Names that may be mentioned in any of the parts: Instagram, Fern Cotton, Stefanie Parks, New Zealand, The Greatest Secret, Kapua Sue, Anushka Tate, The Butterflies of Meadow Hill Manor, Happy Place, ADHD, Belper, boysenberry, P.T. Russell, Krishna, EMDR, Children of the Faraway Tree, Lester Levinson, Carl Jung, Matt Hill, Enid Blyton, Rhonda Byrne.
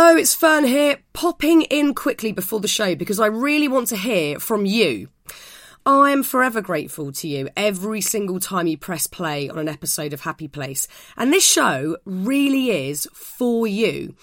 Hello, it's Fern here, popping in quickly before the show because I really want to hear from you. I am forever grateful to you every single time you press play on an episode of Happy Place. And this show really is for you.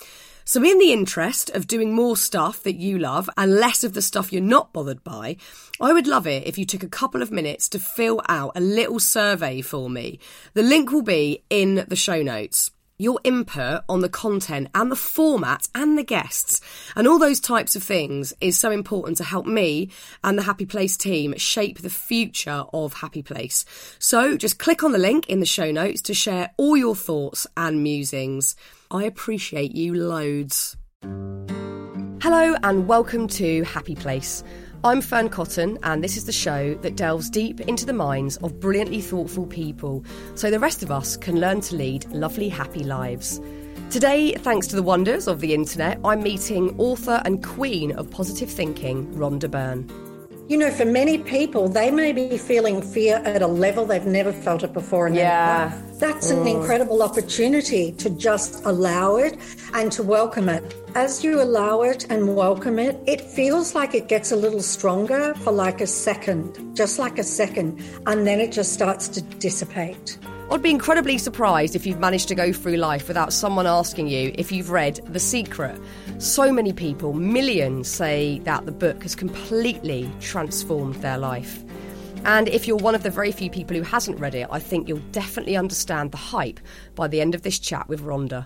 So in the interest of doing more stuff that you love and less of the stuff you're not bothered by, I would love it if you took a couple of minutes to fill out a little survey for me. The link will be in the show notes. Your input on the content and the format and the guests and all those types of things is so important to help me and the Happy Place team shape the future of Happy Place. So just click on the link in the show notes to share all your thoughts and musings. I appreciate you loads. Hello and welcome to Happy Place. I'm Fern Cotton, and this is the show that delves deep into the minds of brilliantly thoughtful people so the rest of us can learn to lead lovely, happy lives. Today, thanks to the wonders of the internet, I'm meeting author and queen of positive thinking, Rhonda Byrne. You know, for many people, they may be feeling fear at a level they've never felt it before in their life. That's an incredible opportunity to just allow it and to welcome it. As you allow it and welcome it, it feels like it gets a little stronger for like a second, and then it just starts to dissipate. I'd be incredibly surprised if you've managed to go through life without someone asking you if you've read The Secret. So many people, millions, say that the book has completely transformed their life. And if you're one of the very few people who hasn't read it, I think you'll definitely understand the hype by the end of this chat with Rhonda.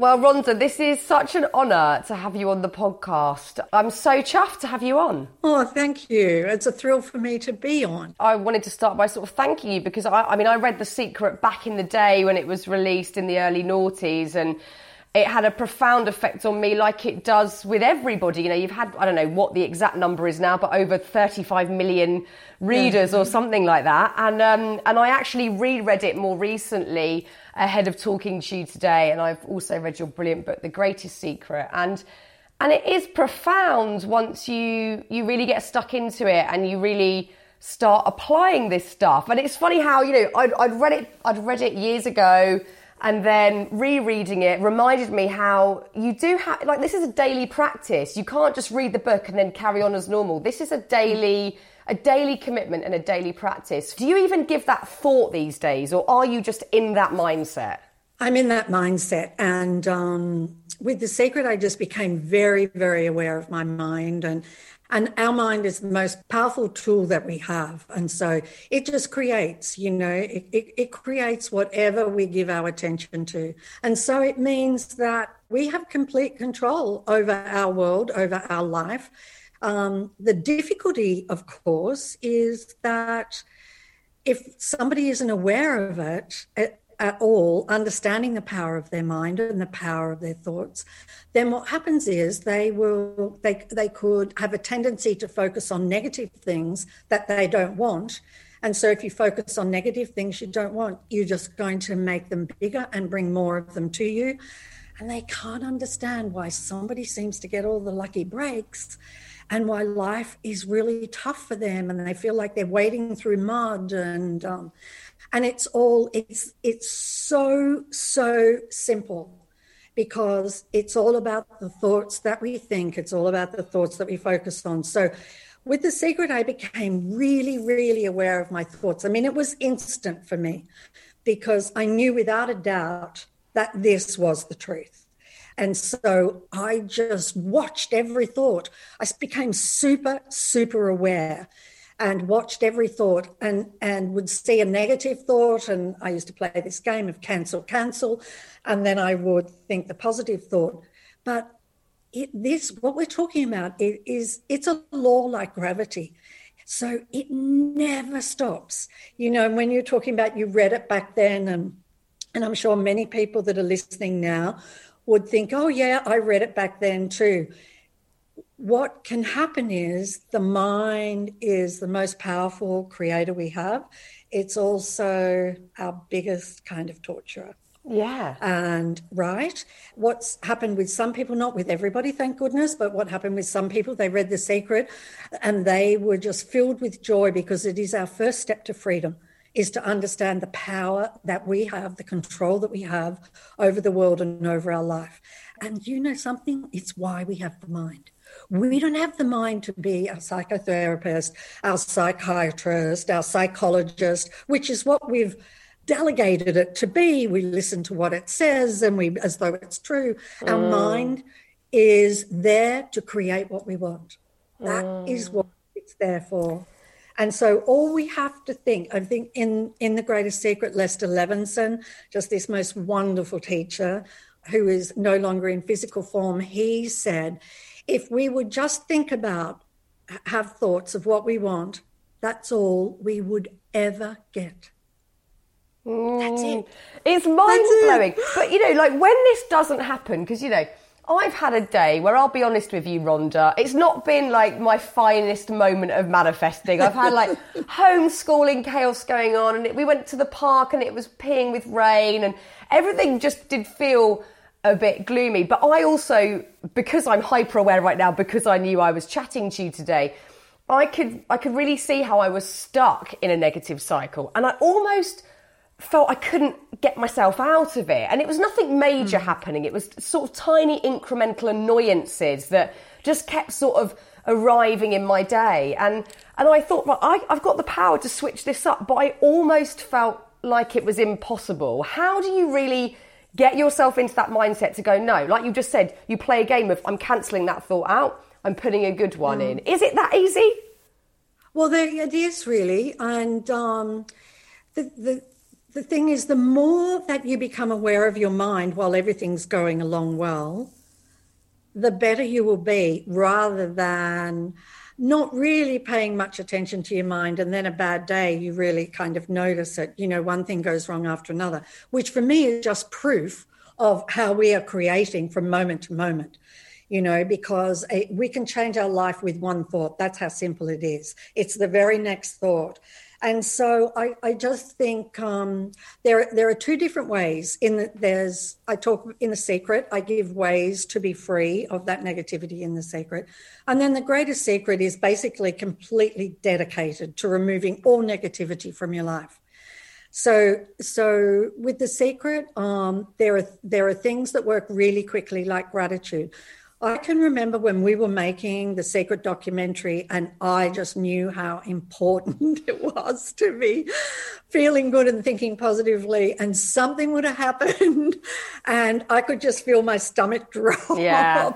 Well, Rhonda, this is such an honour to have you on the podcast. I'm so chuffed to have you on. Oh, thank you. It's a thrill for me to be on. I wanted to start by sort of thanking you because, I read The Secret back in the day when it was released in the early noughties, and it had a profound effect on me like it does with everybody. You know, you've had, I don't know what the exact number is now, but over 35 million readers or something like that. And I actually reread it more recently ahead of talking to you today, and I've also read your brilliant book, The Greatest Secret, and it is profound once you really get stuck into it and you really start applying this stuff. And it's funny how, you know, I'd read it years ago, and then rereading it reminded me how you do have, like, this is a daily practice. You can't just read the book and then carry on as normal. This is a daily commitment and a daily practice. Do you even give that thought these days, or are you just in that mindset? I'm in that mindset. And with The Secret, I just became very, very aware of my mind. And our mind is the most powerful tool that we have. And so it just creates, you know, it creates whatever we give our attention to. And so it means that we have complete control over our world, over our life. The difficulty, of course, is that if somebody isn't aware of it at all, understanding the power of their mind and the power of their thoughts, then what happens is they could have a tendency to focus on negative things that they don't want. And so if you focus on negative things you don't want, you're just going to make them bigger and bring more of them to you. And they can't understand why somebody seems to get all the lucky breaks and why life is really tough for them, and they feel like they're wading through mud. And it's so simple, because it's all about the thoughts that we think. It's all about the thoughts that we focus on. So with The Secret, I became really, really aware of my thoughts. I mean, it was instant for me, because I knew without a doubt that this was the truth. And so I just watched every thought. I became super, super aware and watched every thought and would see a negative thought. And I used to play this game of cancel, cancel. And then I would think the positive thought. But what we're talking about it's a law like gravity. So it never stops. You know, when you're talking about you read it back then, and I'm sure many people that are listening now would think, oh, yeah, I read it back then too. What can happen is the mind is the most powerful creator we have. It's also our biggest kind of torturer. Yeah. And right, what's happened with some people, not with everybody, thank goodness, but what happened with some people, they read The Secret and they were just filled with joy, because it is our first step to freedom, is to understand the power that we have, the control that we have over the world and over our life. And you know something? It's why we have the mind. We don't have the mind to be a psychotherapist, our psychiatrist, our psychologist, which is what we've delegated it to be. We listen to what it says and we, as though it's true. Our mind is there to create what we want. That is what it's there for. And so all we have to think, I think in The Greatest Secret, Lester Levinson, just this most wonderful teacher who is no longer in physical form, he said, if we would just think about, have thoughts of what we want, that's all we would ever get. That's it. It's mind-blowing. But, you know, like when this doesn't happen, because, you know, I've had a day where, I'll be honest with you, Rhonda, it's not been like my finest moment of manifesting. I've had like homeschooling chaos going on, and we went to the park and it was peeing with rain, and everything just did feel a bit gloomy. But I also, because I'm hyper aware right now, because I knew I was chatting to you today, I could really see how I was stuck in a negative cycle, and I almost felt I couldn't get myself out of it. And it was nothing major happening. It was sort of tiny incremental annoyances that just kept sort of arriving in my day. And I thought, well, I've got the power to switch this up, but I almost felt like it was impossible. How do you really get yourself into that mindset to go, no, like you just said, you play a game of, I'm cancelling that thought out, I'm putting a good one in. Is it that easy? Well, it is really. And the thing is, the more that you become aware of your mind while everything's going along well, the better you will be, rather than not really paying much attention to your mind. And then a bad day, you really kind of notice it. You know, one thing goes wrong after another, which for me is just proof of how we are creating from moment to moment. You know, because we can change our life with one thought. That's how simple it is. It's the very next thought. And so I just think there are two different ways. I talk in The Secret, I give ways to be free of that negativity in The Secret. And then The Greatest Secret is basically completely dedicated to removing all negativity from your life. So with The Secret, there are things that work really quickly, like gratitude. I can remember when we were making The Secret documentary, and I just knew how important it was to me, feeling good and thinking positively, and something would have happened and I could just feel my stomach drop. Yeah.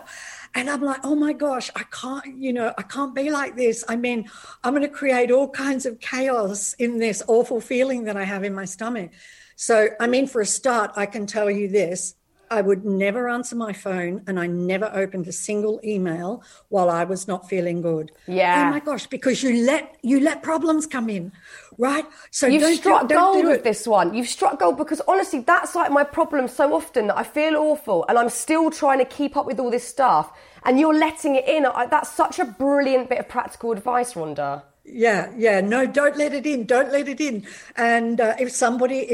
And I'm like, oh my gosh, I can't be like this. I mean, I'm going to create all kinds of chaos in this awful feeling that I have in my stomach. So, I mean, for a start, I can tell you this. I would never answer my phone, and I never opened a single email while I was not feeling good. Yeah. Oh my gosh, because you let problems come in, right? So you've struck gold with this one. You've struck gold, because honestly, that's like my problem so often, that I feel awful and I'm still trying to keep up with all this stuff, and you're letting it in. That's such a brilliant bit of practical advice, Rhonda. Yeah. No, don't let it in. Don't let it in. And if somebody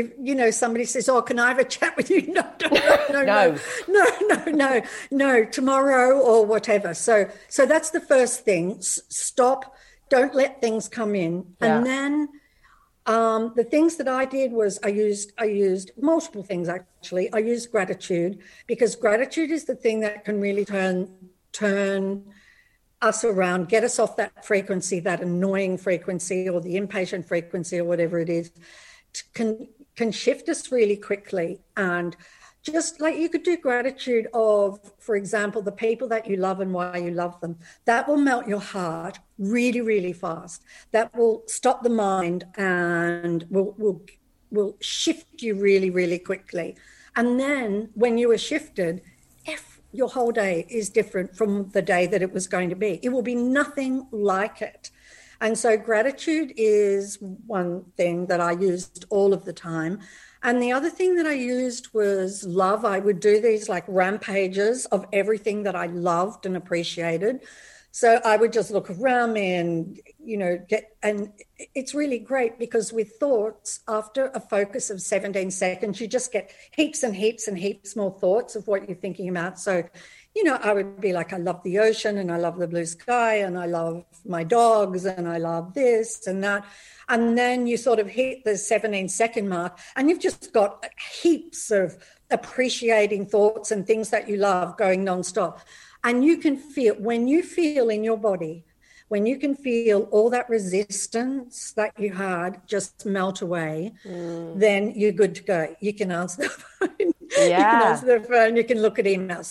says, oh, can I have a chat with you? No, tomorrow or whatever. So that's the first thing. Stop. Don't let things come in. Yeah. And then the things that I did was I used multiple things, actually. I used gratitude, because gratitude is the thing that can really turn us around, get us off that frequency, that annoying frequency or the impatient frequency or whatever it is, can shift us really quickly. And Just like you could do gratitude of, for example, the people that you love and why you love them. That will melt your heart really, really fast. That will stop the mind and will shift you really, really quickly. And then when you are shifted, your whole day is different from the day that it was going to be. It will be nothing like it. And so gratitude is one thing that I used all of the time. And the other thing that I used was love. I would do these like rampages of everything that I loved and appreciated. So I would just look around me and, you know, and it's really great because with thoughts, after a focus of 17 seconds, you just get heaps and heaps and heaps more thoughts of what you're thinking about. So, you know, I would be like, I love the ocean and I love the blue sky and I love my dogs and I love this and that. And then you sort of hit the 17-second mark and you've just got heaps of appreciating thoughts and things that you love going nonstop. And you can feel, when you feel in your body, when you can feel all that resistance that you had just melt away, then you're good to go. You can answer the phone. Yeah. You can answer the phone. You can look at emails.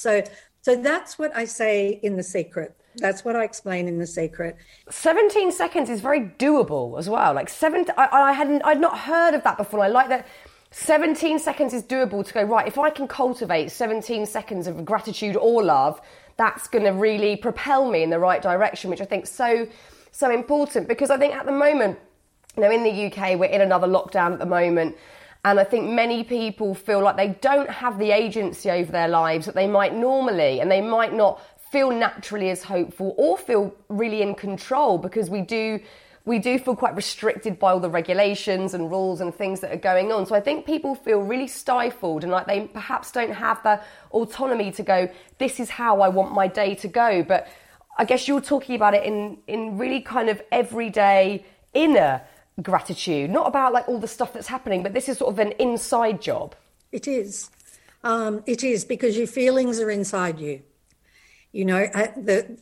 So that's what I say in The Secret. That's what I explain in The Secret. 17 seconds is very doable as well. Like I'd not heard of that before. I like that. 17 seconds is doable to go, right, if I can cultivate 17 seconds of gratitude or love, that's going to really propel me in the right direction, which I think is so important, because I think at the moment, you know, in the UK, we're in another lockdown at the moment. And I think many people feel like they don't have the agency over their lives that they might normally, and they might not feel naturally as hopeful or feel really in control, because we do feel quite restricted by all the regulations and rules and things that are going on. So I think people feel really stifled and like they perhaps don't have the autonomy to go, this is how I want my day to go. But I guess you're talking about it in really kind of everyday inner gratitude, not about like all the stuff that's happening, but this is sort of an inside job. It is. It is, because your feelings are inside you. You know,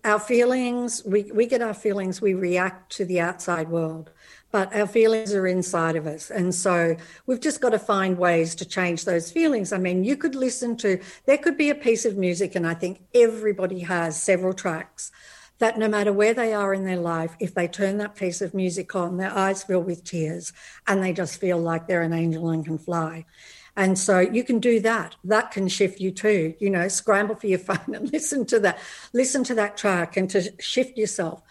our feelings, we get our feelings, we react to the outside world, but our feelings are inside of us. And so we've just got to find ways to change those feelings. I mean, you could listen to, there could be a piece of music, and I think everybody has several tracks, that no matter where they are in their life, if they turn that piece of music on, their eyes fill with tears and they just feel like they're an angel and can fly. And so you can do that. That can shift you too. You know, scramble for your phone and listen to that track and to shift yourself.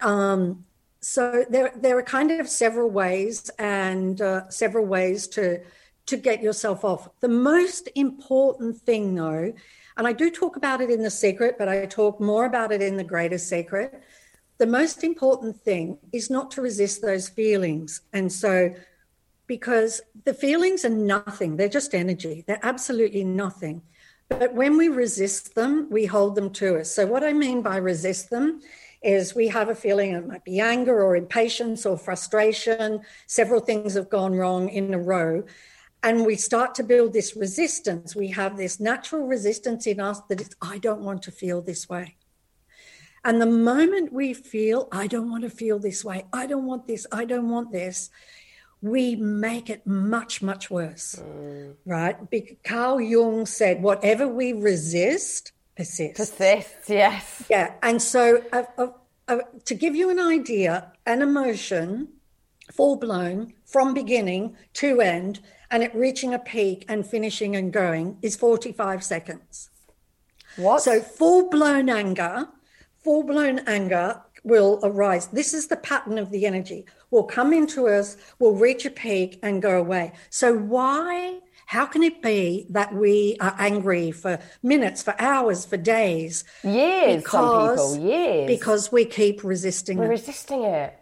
So there are kind of several ways and several ways to get yourself off. The most important thing though, and I do talk about it in The Secret, but I talk more about it in The Greatest Secret. The most important thing is not to resist those feelings. And so, because the feelings are nothing. They're just energy. They're absolutely nothing. But when we resist them, we hold them to us. So what I mean by resist them is we have a feeling, it might be anger or impatience or frustration. Several things have gone wrong in a row. And we start to build this resistance. We have this natural resistance in us that it's, I don't want to feel this way. And the moment we feel, I don't want to feel this way, I don't want this, I don't want this, we make it much, much worse, right? Because Carl Jung said, whatever we resist, persists. Persists, yes. Yeah, and so to give you an idea, an emotion, full-blown, from beginning to end, and it reaching a peak and finishing and going is 45 seconds. What? So full-blown anger will arise. This is the pattern of the energy. Will come into us, will reach a peak and go away. So how can it be that we are angry for minutes, for hours, for days? Years, some people, years. Because we keep resisting it. We're resisting it.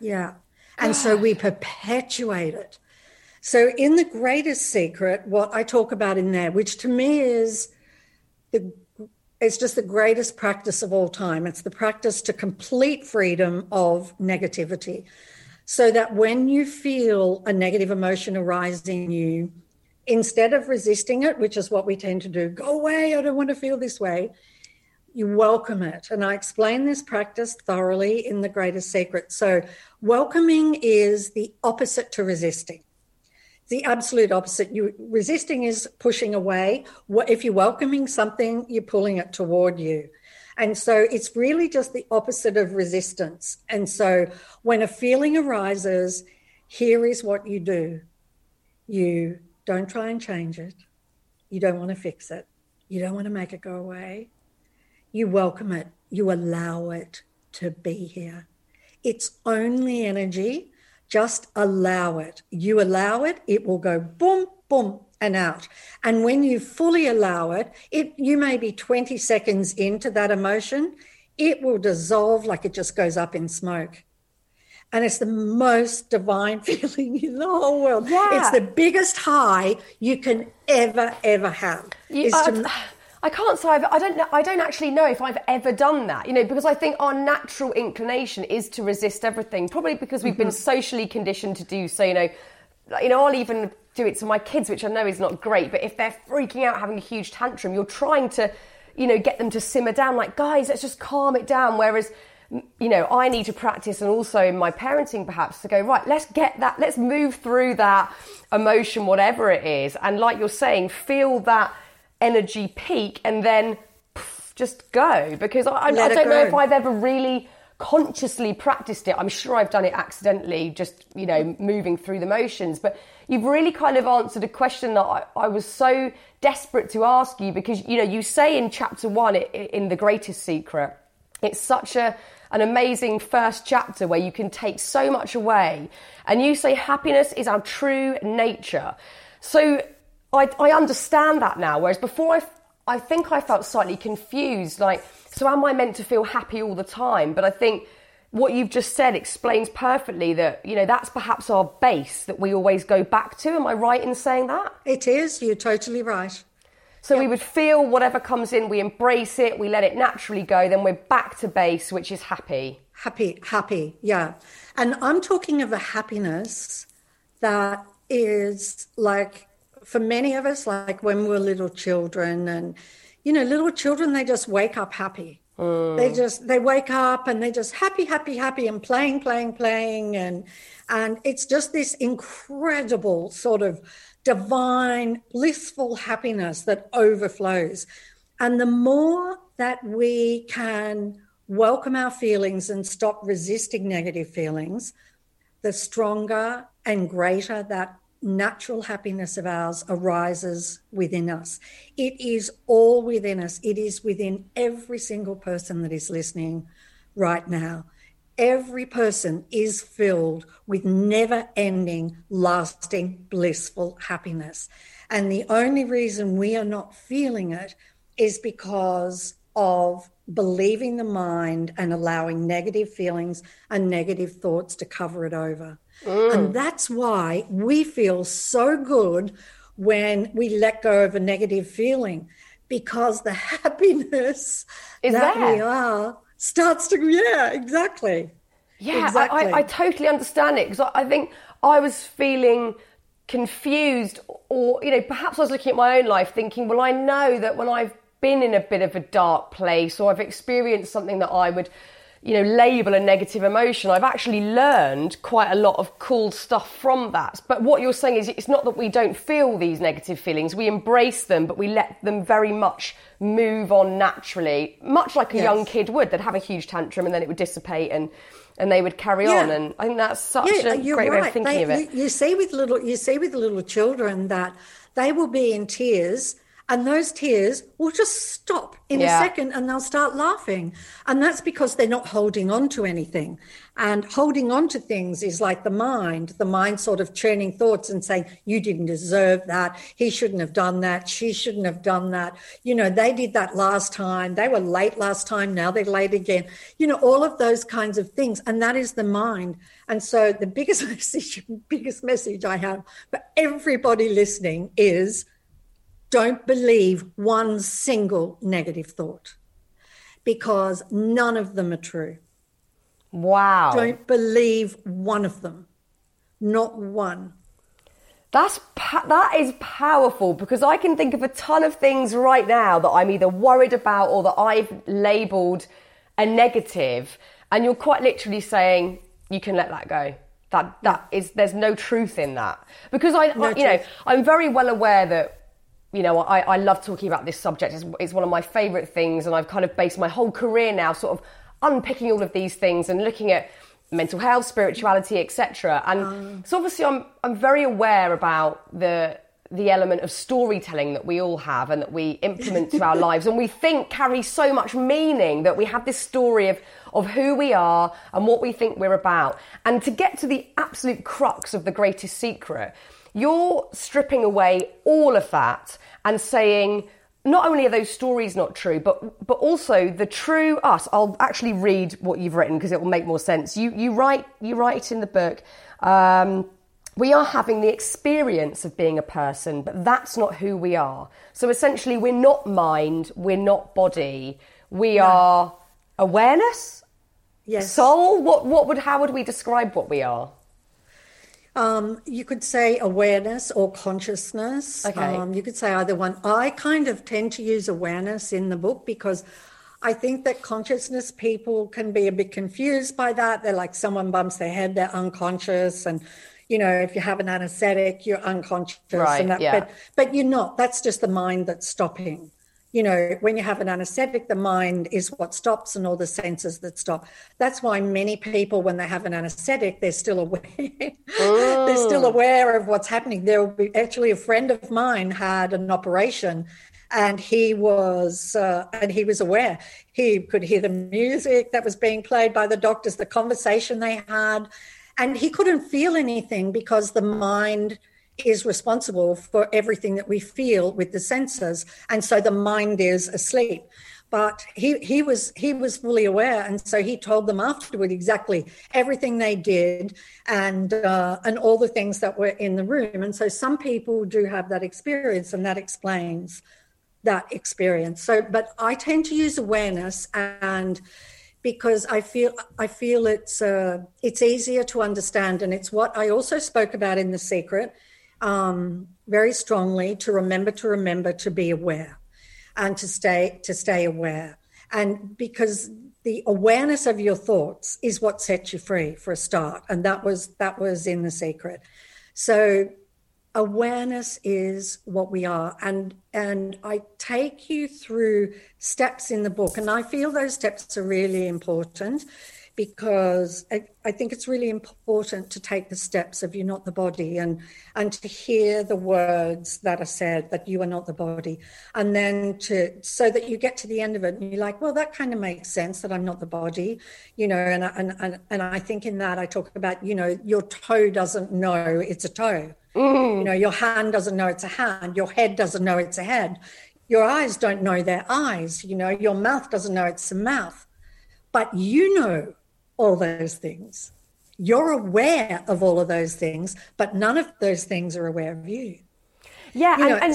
Yeah. And so we perpetuate it. So in The Greatest Secret, what I talk about in there, which to me is it's just the greatest practice of all time. It's the practice to complete freedom of negativity, so that when you feel a negative emotion arise in you, instead of resisting it, which is what we tend to do, go away, I don't want to feel this way, you welcome it. And I explain this practice thoroughly in The Greatest Secret. So welcoming is the opposite to resisting. the absolute opposite. You resisting is pushing away. If you're welcoming something, you're pulling it toward you. And so it's really just the opposite of resistance. And so when a feeling arises, here is what you do. You don't try and change it. You don't want to fix it. You don't want to make it go away. You welcome it. You allow it to be here. It's only energy. Just allow it. You allow it, it will go boom, boom, and out. And when you fully allow it, you may be 20 seconds into that emotion, it will dissolve like it just goes up in smoke. And it's the most divine feeling in the whole world. Yeah. It's the biggest high you can ever have. I can't say, I don't actually know if I've ever done that, you know, because I think our natural inclination is to resist everything, probably because we've been socially conditioned to do so, you know, I'll even do it to my kids, which I know is not great, but if they're freaking out, having a huge tantrum, you're trying to, you know, get them to simmer down, like, guys, let's just calm it down. Whereas, you know, I need to practice, and also in my parenting perhaps, to go, right, let's move through that emotion, whatever it is. And like you're saying, feel that energy peak and then poof, just go, because I don't know if I've ever really consciously practiced it. I'm sure I've done it accidentally, just, you know, moving through the motions. But you've really kind of answered a question that I was so desperate to ask you, because, you know, you say in chapter one in The Greatest Secret, it's such an amazing first chapter where you can take so much away, and you say happiness is our true nature. So I understand that now, whereas before I think I felt slightly confused, like, so am I meant to feel happy all the time? But I think what you've just said explains perfectly that, you know, that's perhaps our base that we always go back to. Am I right in saying that? It is. You're totally right. So yep. We would feel whatever comes in, we embrace it, we let it naturally go, then we're back to base, which is happy. Happy, yeah. And I'm talking of a happiness that is like, for many of us, like when we were little children, and, you know, little children, they just wake up happy. They wake up and they're just happy and playing. And it's just this incredible sort of divine, blissful happiness that overflows. And the more that we can welcome our feelings and stop resisting negative feelings, the stronger and greater that natural happiness of ours arises within us. It is all within us. It is within every single person that is listening right now. Every person is filled with never-ending, lasting, blissful happiness. And the only reason we are not feeling it is because of believing the mind and allowing negative feelings and negative thoughts to cover it over. And that's why we feel so good when we let go of a negative feeling, because the happiness is that we are starts to, yeah, exactly. Yeah, exactly. I totally understand it, because I think I was feeling confused, or, you know, perhaps I was looking at my own life thinking, well, I know that when I've been in a bit of a dark place, or I've experienced something that I would, you know, label a negative emotion, I've actually learned quite a lot of cool stuff from that. But what you're saying is, it's not that we don't feel these negative feelings, we embrace them, but we let them very much move on naturally, much like a young kid would. They'd have a huge tantrum and then it would dissipate and they would carry on. And I think that's such a great way of thinking of it. You see with little children that they will be in tears, and those tears will just stop in a second, and they'll start laughing. And that's because they're not holding on to anything. And holding on to things is like the mind sort of churning thoughts and saying, you didn't deserve that. He shouldn't have done that. She shouldn't have done that. You know, they did that last time. They were late last time. Now they're late again. You know, all of those kinds of things. And that is the mind. And so the biggest message I have for everybody listening is, don't believe one single negative thought, because none of them are true. Wow. Don't believe one of them. Not one. That is powerful, because I can think of a ton of things right now that I'm either worried about or that I've labelled a negative, and you're quite literally saying, you can let that go. That is, there's no truth in that. Because I'm very well aware that, you know, I love talking about this subject. It's one of my favourite things, and I've kind of based my whole career now sort of unpicking all of these things and looking at mental health, spirituality, etc. And so obviously I'm very aware about the element of storytelling that we all have and that we implement to our lives and we think carries so much meaning, that we have this story of who we are and what we think we're about. And to get to the absolute crux of The Greatest Secret, you're stripping away all of that and saying, not only are those stories not true, but also the true us. I'll actually read what you've written because it will make more sense. You write it in the book. We are having the experience of being a person, but that's not who we are. So essentially, we're not mind, we're not body, we are awareness, soul. How would we describe what we are? You could say awareness or consciousness. Okay. You could say either one. I kind of tend to use awareness in the book because I think that consciousness, people can be a bit confused by that. They're like, someone bumps their head, they're unconscious, and you know, if you have an anesthetic, you're unconscious. Right, and that, but you're not. That's just the mind that's stopping. You know, when you have an anesthetic, the mind is what stops and all the senses that stop. That's why many people, when they have an anesthetic, they're still aware. They're still aware of what's happening. There will be, actually, a friend of mine had an operation, and he was aware. He could hear the music that was being played by the doctors, the conversation they had. And he couldn't feel anything because the mind is responsible for everything that we feel with the senses. And so the mind is asleep. But he was fully aware. And so he told them afterward exactly everything they did and all the things that were in the room. And so some people do have that experience, and that explains that experience. So, but I tend to use awareness, and because I feel it's easier to understand, and it's what I also spoke about in The Secret very strongly, to remember to be aware and to stay aware. And because the awareness of your thoughts is what sets you free for a start, and that was in The Secret. So awareness is what we are, and I take you through steps in the book, and I feel those steps are really important because I think it's really important to take the steps of you're not the body, and to hear the words that are said that you are not the body, and then so that you get to the end of it and you're like, well, that kind of makes sense that I'm not the body, you know. And I think in that I talk about, you know, your toe doesn't know it's a toe. You know, your hand doesn't know it's a hand. Your head doesn't know it's a head. Your eyes don't know their eyes. You know, your mouth doesn't know it's a mouth. But you know all those things. You're aware of all of those things, but none of those things are aware of you. Yeah, you know,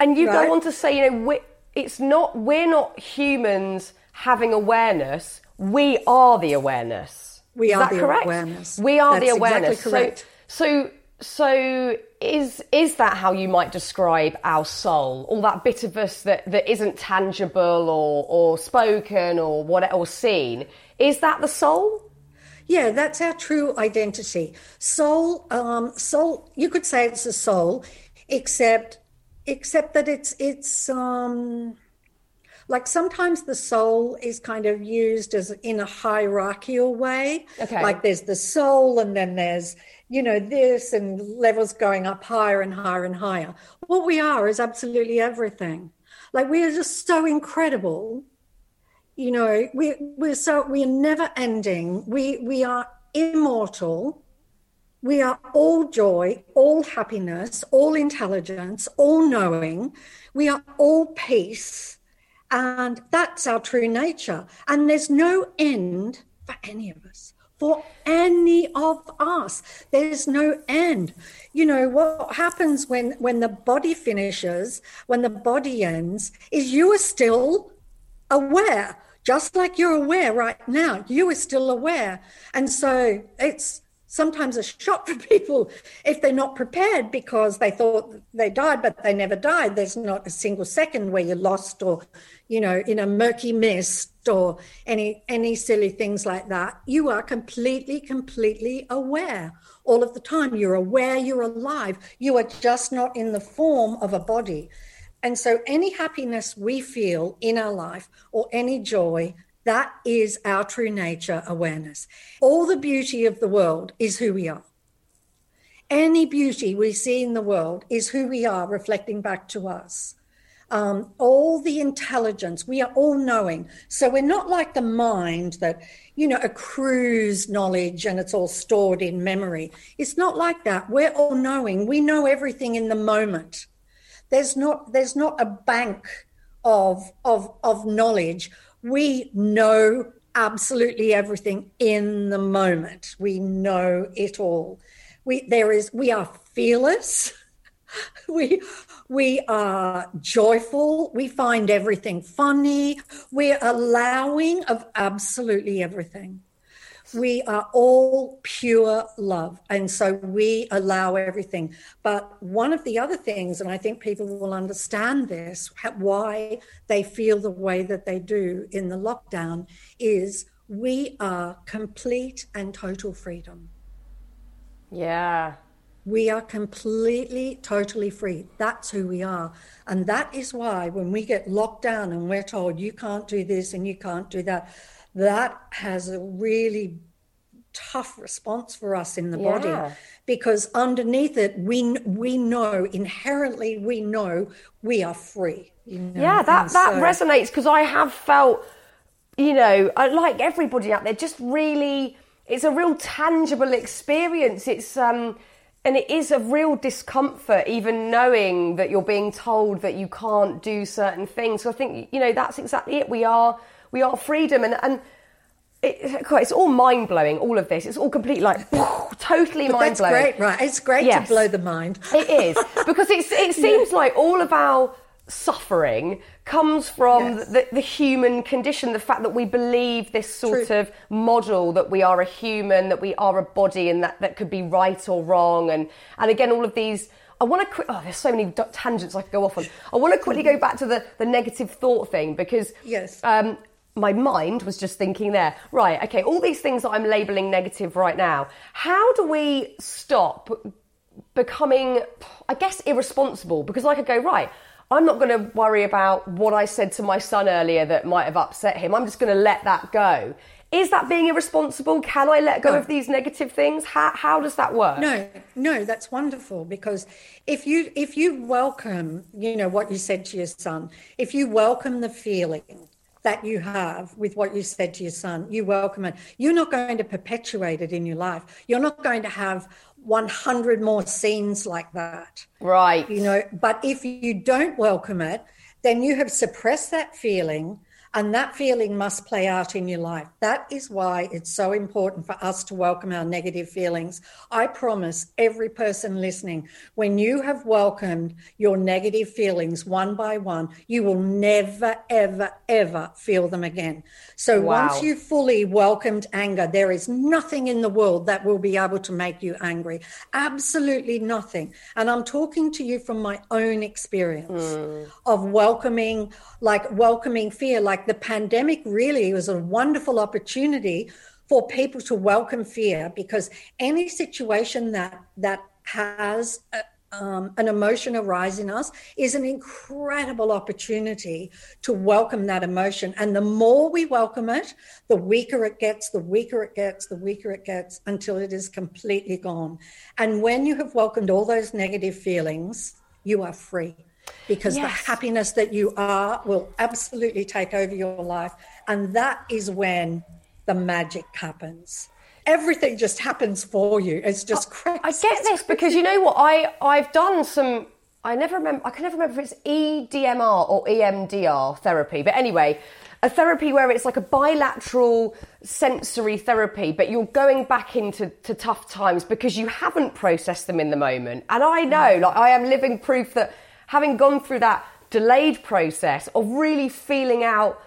and you go on to say, you know, we're not humans having awareness. We are the awareness. We are the awareness. We are the awareness. Exactly correct. So is that how you might describe our soul, all that bit of us that isn't tangible or spoken or seen? Is that the soul? Yeah, that's our true identity. Soul. You could say it's a soul, except that it's like sometimes the soul is kind of used as in a hierarchical way. Okay. Like there's the soul, and then there's, you know, this, and levels going up higher and higher and higher. What we are is absolutely everything. Like we are just so incredible. You know, we're never ending. We are immortal. We are all joy, all happiness, all intelligence, all knowing. We are all peace. And that's our true nature. And there's no end for any of us. For any of us, there's no end. You know, what happens when the body finishes, when the body ends, is you are still aware. Just like you're aware right now, you are still aware. And so it's sometimes a shock for people if they're not prepared, because they thought they died, but they never died. There's not a single second where you're lost or, you know, in a murky mist or any silly things like that. You are completely aware all of the time. You're aware you're alive. You are just not in the form of a body. And so any happiness we feel in our life or any joy, that is our true nature awareness. All the beauty of the world is who we are. Any beauty we see in the world is who we are reflecting back to us. All the intelligence, we are all knowing. So we're not like the mind that, you know, accrues knowledge and it's all stored in memory. It's not like that. We're all knowing. We know everything in the moment. There's not a bank of knowledge. We know absolutely everything in the moment. We know it all. We are fearless. We are joyful. We find everything funny. We're allowing of absolutely everything. We are all pure love. And so we allow everything. But one of the other things, and I think people will understand this, why they feel the way that they do in the lockdown, is we are complete and total freedom. Yeah. We are completely, totally free. That's who we are. And that is why when we get locked down and we're told you can't do this and you can't do that, that has a really tough response for us in the body, because underneath it, we know inherently, we know we are free. You know? Yeah, that resonates, because I have felt, you know, like everybody out there, just really, it's a real tangible experience. It's and it is a real discomfort, even knowing that you're being told that you can't do certain things. So I think, you know, that's exactly it. We are freedom, and it's all mind-blowing, all of this. It's all completely like, totally mind-blowing. That's great, right? It's great to blow the mind. It is, because it seems like all of our suffering comes from the human condition, the fact that we believe this sort of model that we are a human, that we are a body, and that could be right or wrong. And again, all of these... there's so many tangents I could go off on. I want to quickly go back to the negative thought thing, because... Yes. My mind was just thinking there, right, okay, all these things that I'm labelling negative right now, how do we stop becoming, I guess, irresponsible? Because I could go, right, I'm not going to worry about what I said to my son earlier that might have upset him. I'm just going to let that go. Is that being irresponsible? Can I let go of these negative things? How does that work? No, that's wonderful, because if you welcome, you know, what you said to your son, if you welcome the feeling that you have with what you said to your son, you welcome it. You're not going to perpetuate it in your life. You're not going to have 100 more scenes like that. Right. You know, but if you don't welcome it, then you have suppressed that feeling, and that feeling must play out in your life. That is why it's so important for us to welcome our negative feelings. I promise every person listening, when you have welcomed your negative feelings one by one, you will never, ever, ever feel them again. So once you fully welcomed anger, there is nothing in the world that will be able to make you angry. Absolutely nothing. And I'm talking to you from my own experience of welcoming fear. Like, the pandemic really was a wonderful opportunity for people to welcome fear, because any situation that has an emotion arise in us is an incredible opportunity to welcome that emotion. And the more we welcome it, the weaker it gets until it is completely gone. And when you have welcomed all those negative feelings, you are free. Because the happiness that you are will absolutely take over your life. And that is when the magic happens. Everything just happens for you. It's just crazy. I get this, because you know what? I've done some, I can never remember if it's EDMR or EMDR therapy. But anyway, a therapy where it's like a bilateral sensory therapy, but you're going back into tough times because you haven't processed them in the moment. And I know, like, I am living proof that having gone through that delayed process of really feeling out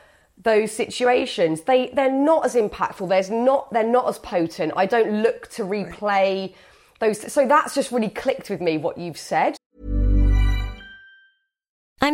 those situations, they're not as impactful. They're not as potent. I don't look to replay those. So that's just really clicked with me, what you've said. I'm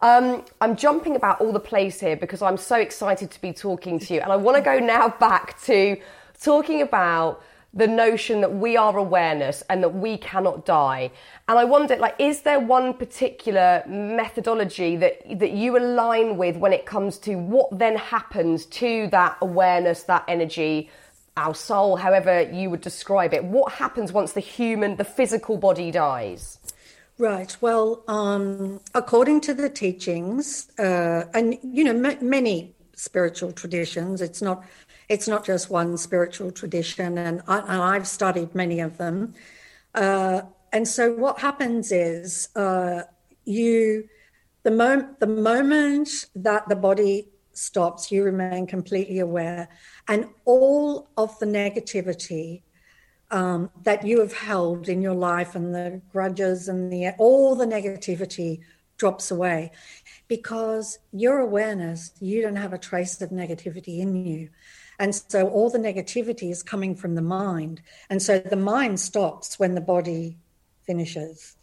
I'm jumping about all the place here because I'm so excited to be talking to you. And I want to go now back to talking about the notion that we are awareness and that we cannot die. And I wonder, is there one particular methodology that you align with when it comes to what then happens to that awareness, that energy, our soul, however you would describe it? What happens once the physical body dies? Right. Well, according to the teachings, and many spiritual traditions, it's not just one spiritual tradition, and I've studied many of them. And so what happens is the moment that the body stops, you remain completely aware, and all of the negativity that you have held in your life, and the grudges and all the negativity drops away, because your awareness, you don't have a trace of negativity in you. And so all the negativity is coming from the mind. And so the mind stops when the body finishes.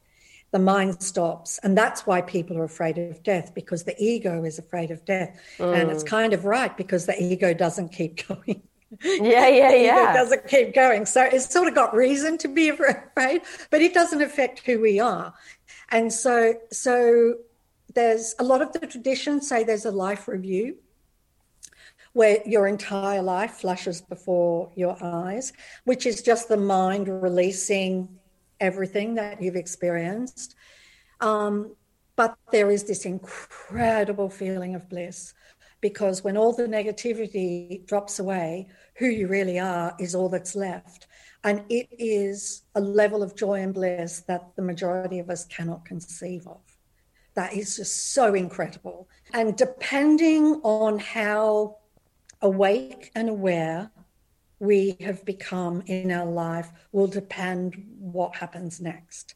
The mind stops. And that's why people are afraid of death, because the ego is afraid of death. Mm. And it's kind of right, because the ego doesn't keep going. Yeah. It doesn't keep going. So it's sort of got reason to be afraid, but it doesn't affect who we are. And so there's a lot of the traditions say there's a life review, where your entire life flashes before your eyes, which is just the mind releasing everything that you've experienced. But there is this incredible feeling of bliss, because when all the negativity drops away, who you really are is all that's left. And it is a level of joy and bliss that the majority of us cannot conceive of. That is just so incredible. And depending on how awake and aware we have become in our life will depend what happens next.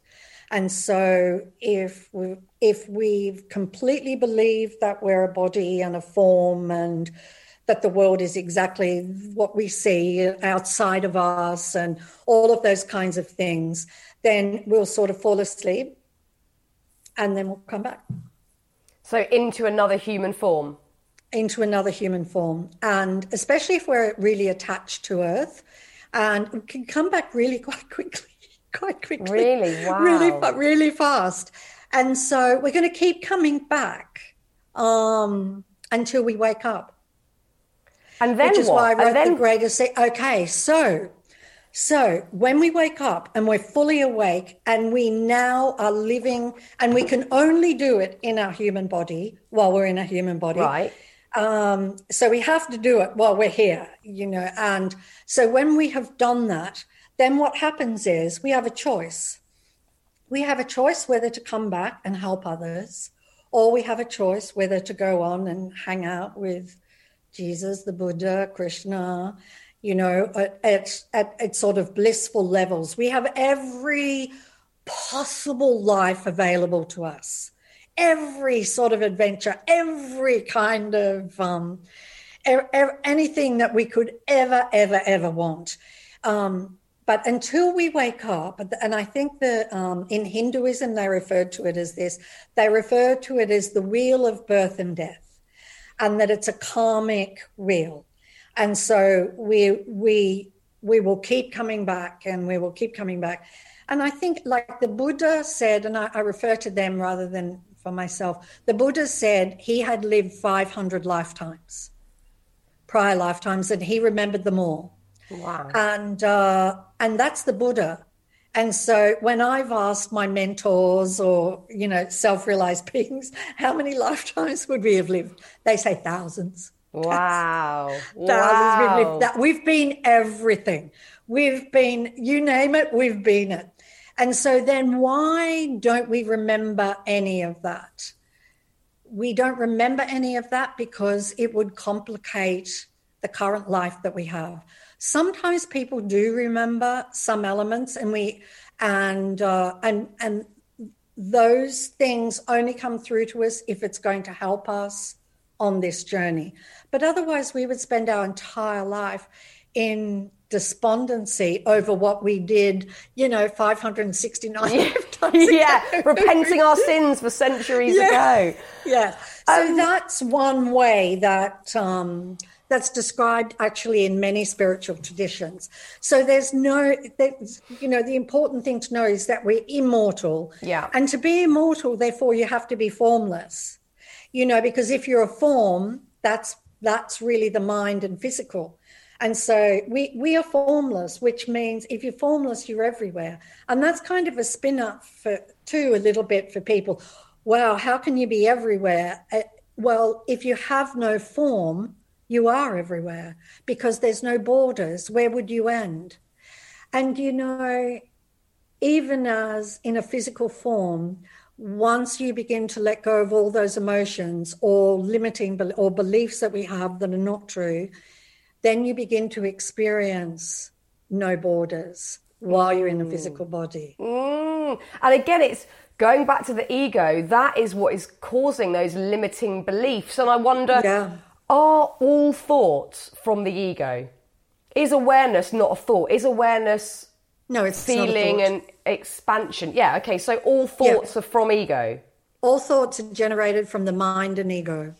And so if we've completely believed that we're a body and a form, and that the world is exactly what we see outside of us and all of those kinds of things, then we'll sort of fall asleep and then we'll come back. So into another human form. And especially if we're really attached to Earth, and we can come back really quite quickly. Really? Wow. Really fast. And so we're going to keep coming back until we wake up. And then what? Which is why I wrote The Greatest Secret. Okay, so when we wake up and we're fully awake and we now are living, and we can only do it in our human body while we're in a human body. Right. So we have to do it while we're here, and so when we have done that, then what happens is we have a choice. We have a choice whether to come back and help others, or we have a choice whether to go on and hang out with Jesus, the Buddha, Krishna, at sort of blissful levels. We have every possible life available to us. Every sort of adventure, every kind of anything that we could ever want. But until we wake up, and I think that in Hinduism they refer to it as this, they refer to it as the wheel of birth and death, and that it's a karmic wheel. And so we will keep coming back, and we will keep coming back. And I think, like the Buddha said, and I refer to them rather than for myself, the Buddha said he had lived 500 lifetimes, prior lifetimes, and he remembered them all. Wow. And that's the Buddha. And so when I've asked my mentors or, you know, self-realized beings, how many lifetimes would we have lived? They say thousands. Wow. Thousands. We've lived that. We've been everything. We've been, you name it, we've been it. And so then why don't we remember any of that? We don't remember any of that because it would complicate the current life that we have. Sometimes people do remember some elements, and those things only come through to us if it's going to help us on this journey. But otherwise, we would spend our entire life in despondency over what we did, you know, 569 times ago. Repenting our sins for centuries ago. Yeah. So that's one way that that's described actually in many spiritual traditions. So the important thing to know is that we're immortal. Yeah. And to be immortal, therefore, you have to be formless. You know, because if you're a form, that's really the mind and physical. And so we are formless, which means if you're formless, you're everywhere. And that's kind of a spin up a little bit for people. Wow, how can you be everywhere? Well, if you have no form, you are everywhere because there's no borders. Where would you end? And, you know, even as in a physical form, once you begin to let go of all those emotions or limiting or beliefs that we have that are not true, then you begin to experience no borders while you're in a physical body. And again, it's going back to the ego. That is what is causing those limiting beliefs. And I wonder, are all thoughts from the ego? Is awareness not a thought? Is awareness feeling and expansion? Yeah, okay, so all thoughts are from ego. All thoughts are generated from the mind and ego.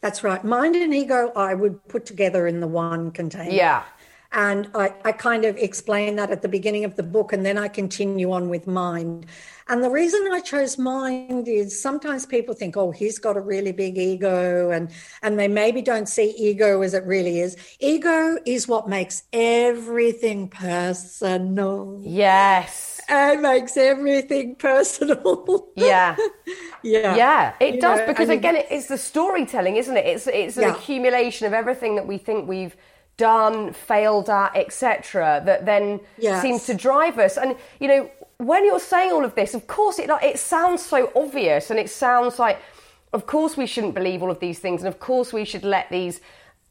That's right. Mind and ego, I would put together in the one container. Yeah. And I kind of explain that at the beginning of the book, and then I continue on with mind. And the reason I chose mind is sometimes people think, oh, he's got a really big ego, and they maybe don't see ego as it really is. Ego is what makes everything personal. Yes. It makes everything personal. Yeah. Yeah. Yeah, it does, because again, it's the storytelling, isn't it? It's an accumulation of everything that we think we've done, failed at, etc., that then seems to drive us. And, you know, when you're saying all of this, of course, it sounds so obvious, and it sounds like, of course, we shouldn't believe all of these things, and of course, we should let these,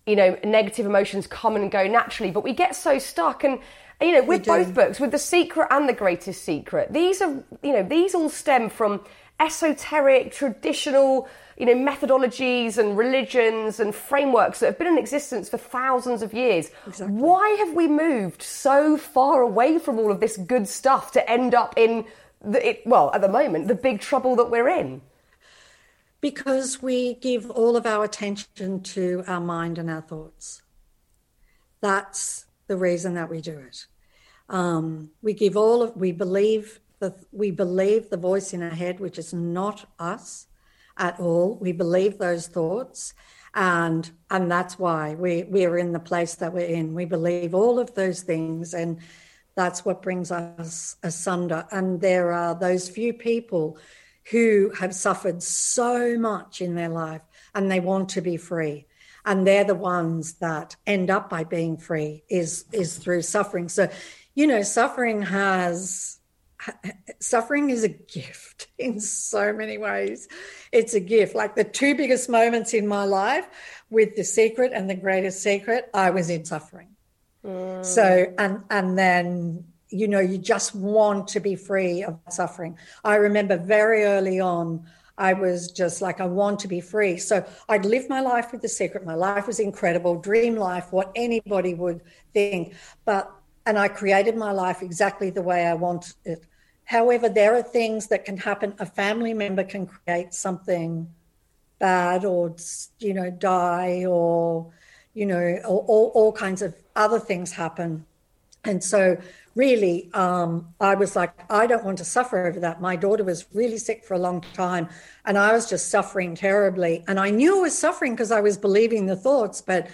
you know, negative emotions come and go naturally. But we get so stuck, and, you know, with both books, with The Secret and The Greatest Secret, these are, you know, these all stem from esoteric, traditional, you know, methodologies and religions and frameworks that have been in existence for thousands of years. Exactly. Why have we moved so far away from all of this good stuff to end up in, at the moment, the big trouble that we're in? Because we give all of our attention to our mind and our thoughts. That's the reason that we do it. We believe the voice in our head, which is not us at all. We believe those thoughts, and that's why we are in the place that we're in. We believe all of those things, and that's what brings us asunder. And there are those few people who have suffered so much in their life, and they want to be free. And they're the ones that end up by being free is through suffering. So, you know, suffering is a gift in so many ways. It's a gift. Like the two biggest moments in my life with The Secret and The Greatest Secret, I was in suffering. So, and then, you know, you just want to be free of suffering. I remember very early on, I was just like, I want to be free. So I'd lived my life with The Secret. My life was incredible, dream life, what anybody would think. And I created my life exactly the way I wanted it. However, there are things that can happen. A family member can create something bad, or, you know, die, or, you know, all kinds of other things happen. And so really, I was like, I don't want to suffer over that. My daughter was really sick for a long time, and I was just suffering terribly. And I knew I was suffering because I was believing the thoughts, but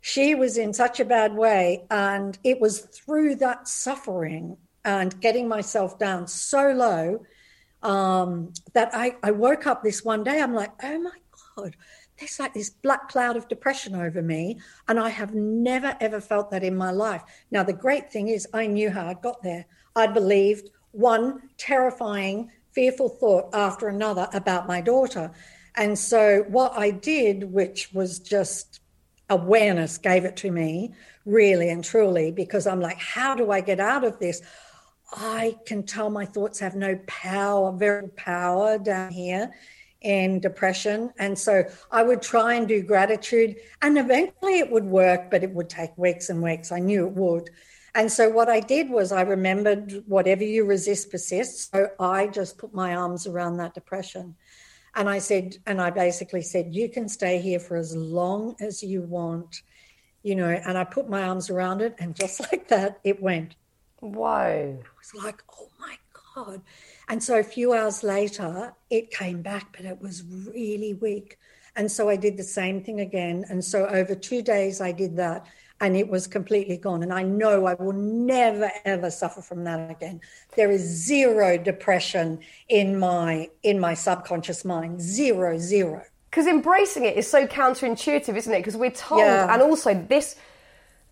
she was in such a bad way, and it was through that suffering and getting myself down so low that I woke up this one day. I'm like, oh my God, there's like this black cloud of depression over me. And I have never, ever felt that in my life. Now, the great thing is I knew how I got there. I believed one terrifying, fearful thought after another about my daughter. And so what I did, which was just awareness, gave it to me really and truly, because I'm like, how do I get out of this? I can tell my thoughts have no power, very power down here in depression. And so I would try and do gratitude, and eventually it would work, but it would take weeks and weeks. I knew it would. And so what I did was I remembered whatever you resist persists. So I just put my arms around that depression. And I said, and I basically said, you can stay here for as long as you want, you know, and I put my arms around it, and just like that, it went. Whoa. I was like, oh my God. And so a few hours later, it came back, but it was really weak. And so I did the same thing again. And so over 2 days, I did that. And it was completely gone. And I know I will never, ever suffer from that again. There is zero depression in my subconscious mind. Zero, zero. Because embracing it is so counterintuitive, isn't it? Because we're told, and also this,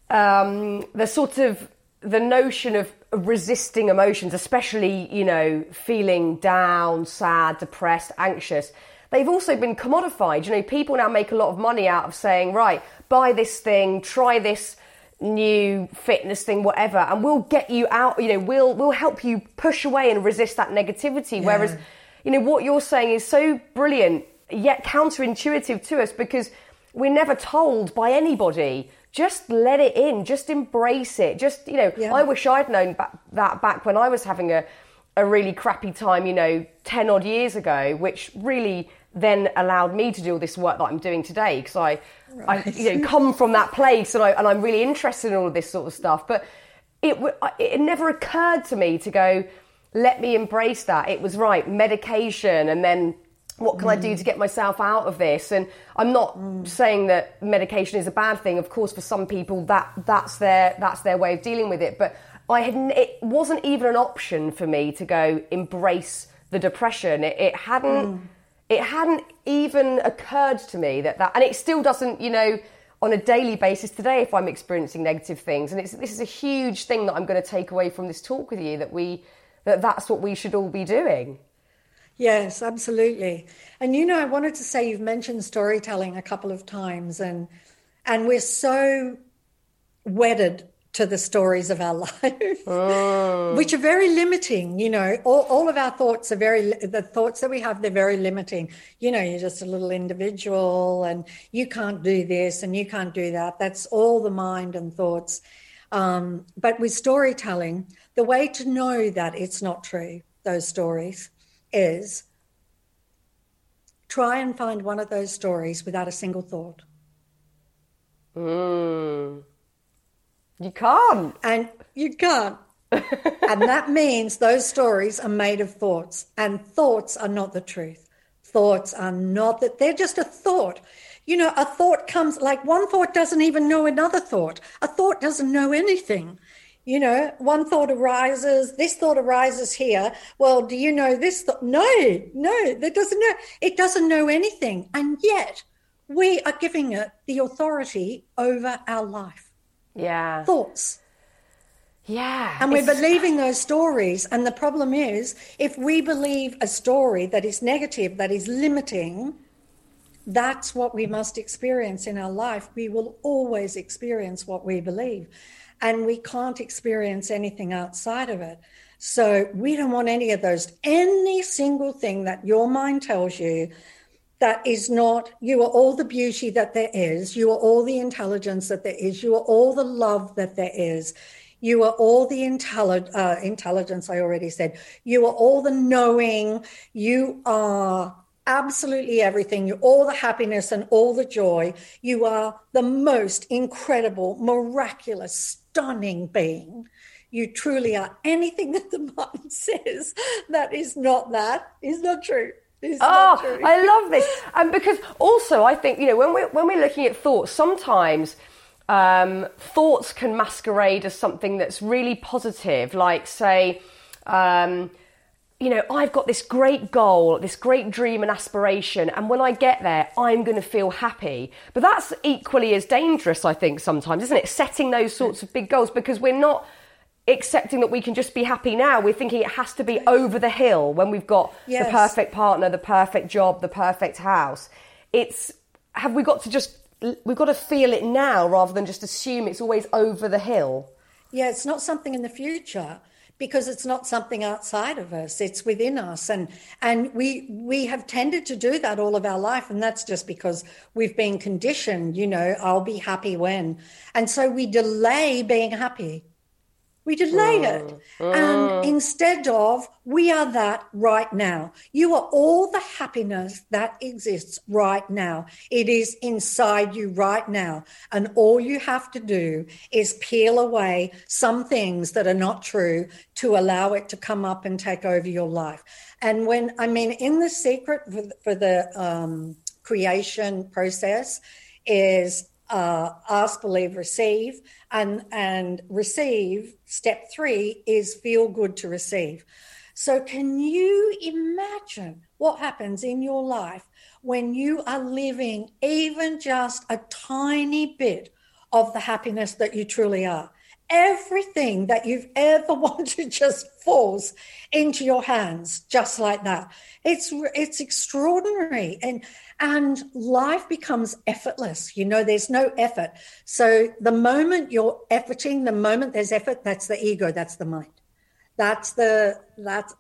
the sort of the notion of resisting emotions, especially, you know, feeling down, sad, depressed, anxious, they've also been commodified. You know, people now make a lot of money out of saying, right, buy this thing, try this new fitness thing, whatever, and we'll get you out, you know, we'll help you push away and resist that negativity. Yeah. Whereas, you know, what you're saying is so brilliant, yet counterintuitive to us, because we're never told by anybody, just let it in, just embrace it, just, you know, yeah. I wish I'd known that back when I was having a really crappy time, you know, 10 odd years ago, which really then allowed me to do all this work that I'm doing today, because I you know, come from that place, and I'm really interested in all of this sort of stuff. But it never occurred to me to go, let me embrace that. It was right, medication, and then what can I do to get myself out of this? And I'm not saying that medication is a bad thing. Of course, for some people that's their way of dealing with it. But it wasn't even an option for me to go embrace the depression. It hadn't even occurred to me that, and it still doesn't, you know, on a daily basis today if I'm experiencing negative things. And this is a huge thing that I'm going to take away from this talk with you, that's what we should all be doing. Yes, absolutely. And, you know, I wanted to say, you've mentioned storytelling a couple of times, and we're so wedded to the stories of our life, which are very limiting, you know. All of our thoughts are the thoughts that we have, they're very limiting. You know, you're just a little individual, and you can't do this and you can't do that. That's all the mind and thoughts. But with storytelling, the way to know that it's not true, those stories, is try and find one of those stories without a single thought. You can't. And you can't. And that means those stories are made of thoughts, and thoughts are not the truth. Thoughts are not that. They're just a thought. You know, a thought comes, like one thought doesn't even know another thought. A thought doesn't know anything. You know, one thought arises, this thought arises here. Well, do you know this thought? No, that doesn't know. It doesn't know anything. And yet we are giving it the authority over our life. Yeah. Thoughts. Yeah. And we're believing those stories. And the problem is, if we believe a story that is negative, that is limiting, that's what we must experience in our life. We will always experience what we believe. And we can't experience anything outside of it. So we don't want any of those, any single thing that your mind tells you that is not, you are all the beauty that there is, you are all the intelligence that there is, you are all the love that there is, you are all the intelligence, I already said, you are all the knowing, you are absolutely everything, you're all the happiness and all the joy, you are the most incredible, miraculous, stunning being. You truly are anything that the mind says that is not true. Oh, I love this. And because also I think, you know, when we're looking at thoughts, sometimes thoughts can masquerade as something that's really positive, like, say, you know, I've got this great goal, this great dream and aspiration, and when I get there, I'm going to feel happy. But that's equally as dangerous, I think, sometimes, isn't it? Setting those sorts of big goals, because we're not accepting that we can just be happy now. We're thinking it has to be over the hill when we've got yes. the perfect partner, the perfect job, the perfect house. It's, have we got to just, we've got to feel it now rather than just assume it's always over the hill. Yeah, it's not something in the future, because it's not something outside of us, it's within us. And we have tended to do that all of our life, and that's just because we've been conditioned, you know, I'll be happy when. And so we delay being happy. We delay it. And instead of, we are that right now. You are all the happiness that exists right now. It is inside you right now. And all you have to do is peel away some things that are not true to allow it to come up and take over your life. And when, I mean, in The Secret for the creation process is ask, believe, receive, and receive. Step 3 is feel good to receive. So can you imagine what happens in your life when you are living even just a tiny bit of the happiness that you truly are? Everything that you've ever wanted just falls into your hands, just like that. It's extraordinary, and life becomes effortless. You know, there's no effort. So the moment you're efforting, the moment there's effort, that's the ego, that's the mind. That's not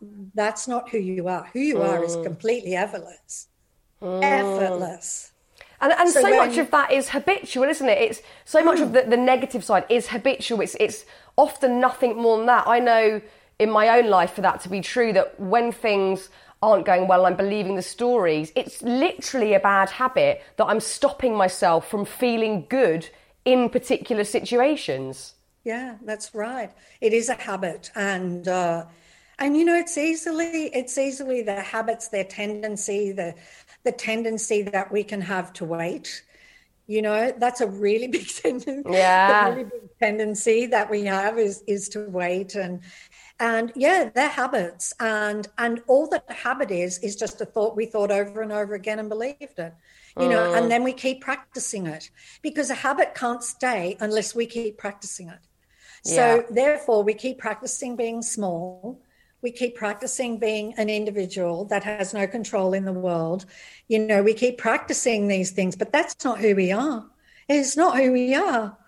who you are. Who you are is completely effortless. Effortless. And so much of that is habitual, isn't it? It's so much of the negative side is habitual. It's often nothing more than that. I know in my own life for that to be true, that when things aren't going well, I'm believing the stories. It's literally a bad habit that I'm stopping myself from feeling good in particular situations. Yeah, that's right. It is a habit. And you know, it's easily the habits, their tendency, the tendency that we can have to wait. You know, that's a really big tendency. Yeah. The really big tendency that we have is to wait and yeah, they're habits. And all that the habit is just a thought we thought over and over again and believed it. You know, and then we keep practicing it, because a habit can't stay unless we keep practicing it. So therefore we keep practicing being small. We keep practicing being an individual that has no control in the world. You know, we keep practicing these things, but that's not who we are. It's not who we are,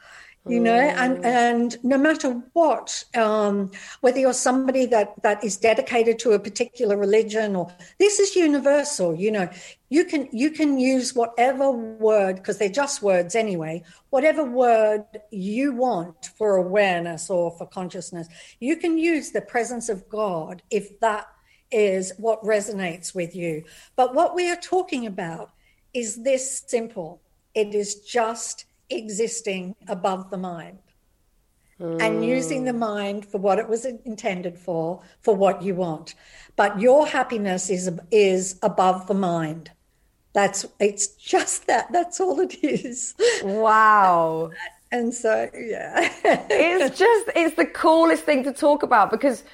you know, and no matter what, whether you're somebody that is dedicated to a particular religion, or this is universal, you know, you can use whatever word, because they're just words anyway, whatever word you want for awareness or for consciousness. You can use the presence of God if that is what resonates with you. But what we are talking about is this simple. It is just existing above the mind and using the mind for what it was intended for what you want. But your happiness is above the mind. It's just that. That's all it is. Wow. And so, yeah. it's the coolest thing to talk about, because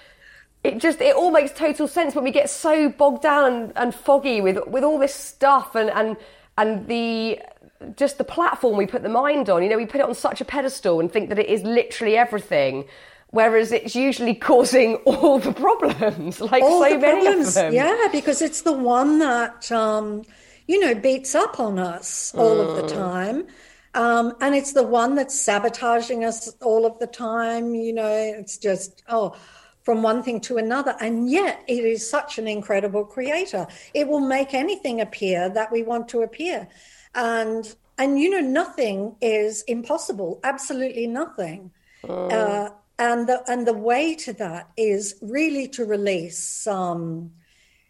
it all makes total sense when we get so bogged down and foggy with all this stuff and the just the platform we put the mind on. You know, we put it on such a pedestal and think that it is literally everything, whereas it's usually causing all the problems, like all so many problems. Of them. Yeah, because it's the one that, you know, beats up on us all of the time. And it's the one that's sabotaging us all of the time. You know, it's just, from one thing to another. And yet it is such an incredible creator. It will make anything appear that we want to appear. And you know, nothing is impossible, absolutely nothing. And the way to that is really to release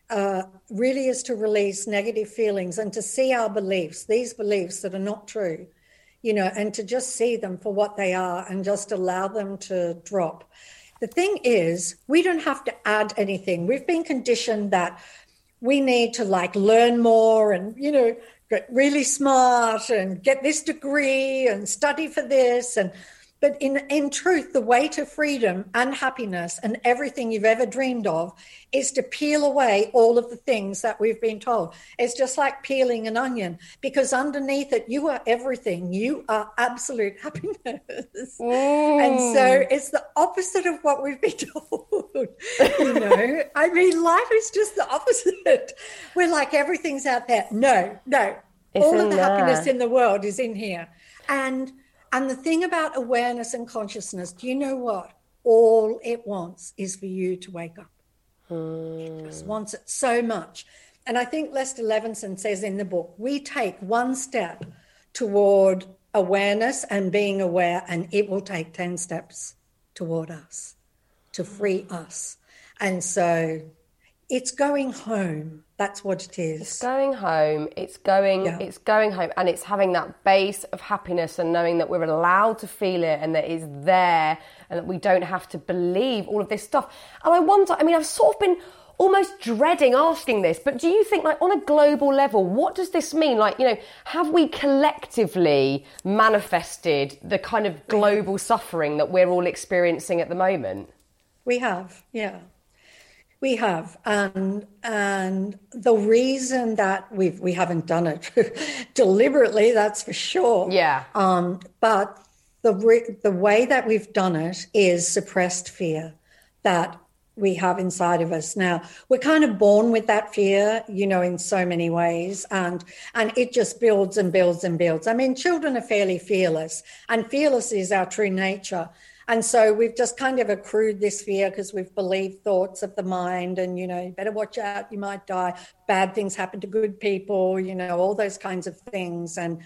negative feelings, and to see our beliefs, these beliefs that are not true, you know, and to just see them for what they are and just allow them to drop. The thing is, we don't have to add anything. We've been conditioned that we need to like learn more and, you know, get really smart and get this degree and study for this. And but in truth, the way to freedom and happiness and everything you've ever dreamed of is to peel away all of the things that we've been told. It's just like peeling an onion, because underneath it, you are everything. You are absolute happiness. And so it's the opposite of what we've been told. You know, I mean, life is just the opposite. We're like, everything's out there. No. It's all of the happiness in the world is in here. And the thing about awareness and consciousness, do you know what? All it wants is for you to wake up. It just wants it so much. And I think Lester Levinson says in the book, we take one step toward awareness and being aware, and it will take 10 steps toward us, to free us. And so it's going home. That's what it is. It's going home. It's going home. And it's having that base of happiness and knowing that we're allowed to feel it and that it's there and that we don't have to believe all of this stuff. And I wonder, I mean, I've sort of been almost dreading asking this, but do you think, like, on a global level, what does this mean? Like, you know, have we collectively manifested the kind of global suffering that we're all experiencing at the moment? We have, yeah. We have, and the reason that we haven't done it deliberately, that's for sure. Yeah. But the way that we've done it is suppressed fear that we have inside of us. Now, we're kind of born with that fear, you know, in so many ways, and it just builds and builds and builds. I mean, children are fairly fearless, and fearless is our true nature. And so we've just kind of accrued this fear because we've believed thoughts of the mind and, you know, you better watch out, you might die, bad things happen to good people, you know, all those kinds of things. And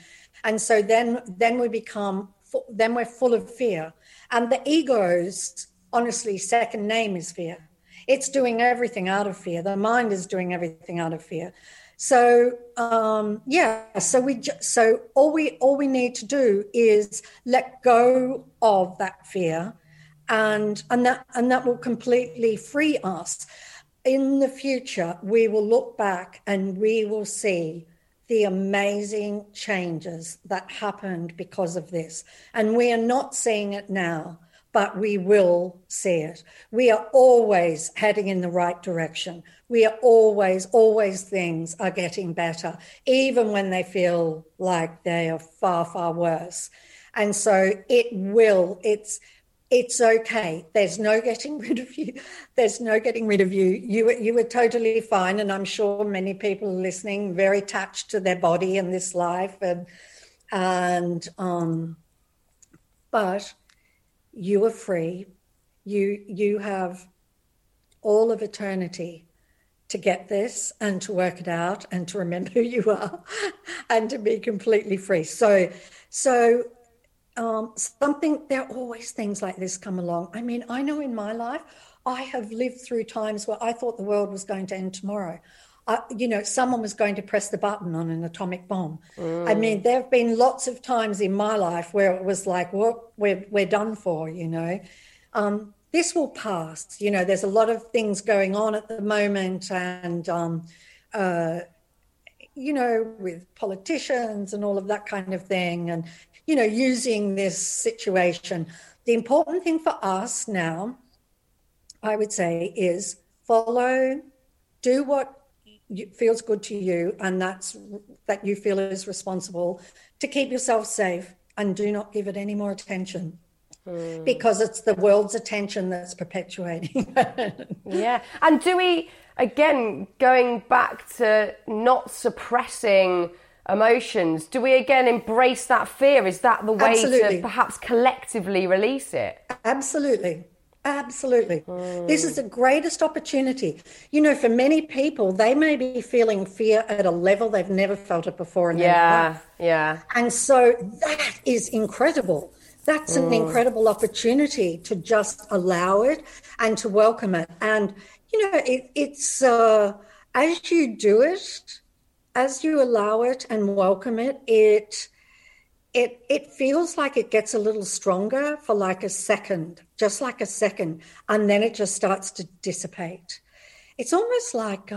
so then we become, then we're full of fear. And the ego's, honestly, second name is fear. It's doing everything out of fear. The mind is doing everything out of fear. So, so all we need to do is let go of that fear, and that will completely free us. In the future, we will look back and we will see the amazing changes that happened because of this. And we are not seeing it now, but we will see it. We are always heading in the right direction. We are always things are getting better, even when they feel like they are far, far worse. And so it's okay. There's no getting rid of you. There's no getting rid of you. You were totally fine. And I'm sure many people listening, very attached to their body and this life. But you are free. You have all of eternity to get this and to work it out and to remember who you are and to be completely free. So there are always things like this come along. I mean, I know in my life, I have lived through times where I thought the world was going to end tomorrow. You know, someone was going to press the button on an atomic bomb. I mean, there have been lots of times in my life where it was like, well, we're done for, you know. This will pass. You know, there's a lot of things going on at the moment and, you know, with politicians and all of that kind of thing and, you know, using this situation. The important thing for us now, I would say, is follow, do what feels good to you, and that you feel is responsible to keep yourself safe, and do not give it any more attention because it's the world's attention that's perpetuating. Yeah. And do we, again, going back to not suppressing emotions, do we again embrace that fear? Is that the way to perhaps collectively release it? Absolutely. This is the greatest opportunity. You know, for many people, they may be feeling fear at a level they've never felt it before in their life. Yeah. And so that is incredible. That's an incredible opportunity to just allow it and to welcome it. And, you know, it's as you do it, as you allow it and welcome it, It feels like it gets a little stronger for like a second, and then it just starts to dissipate. It's almost like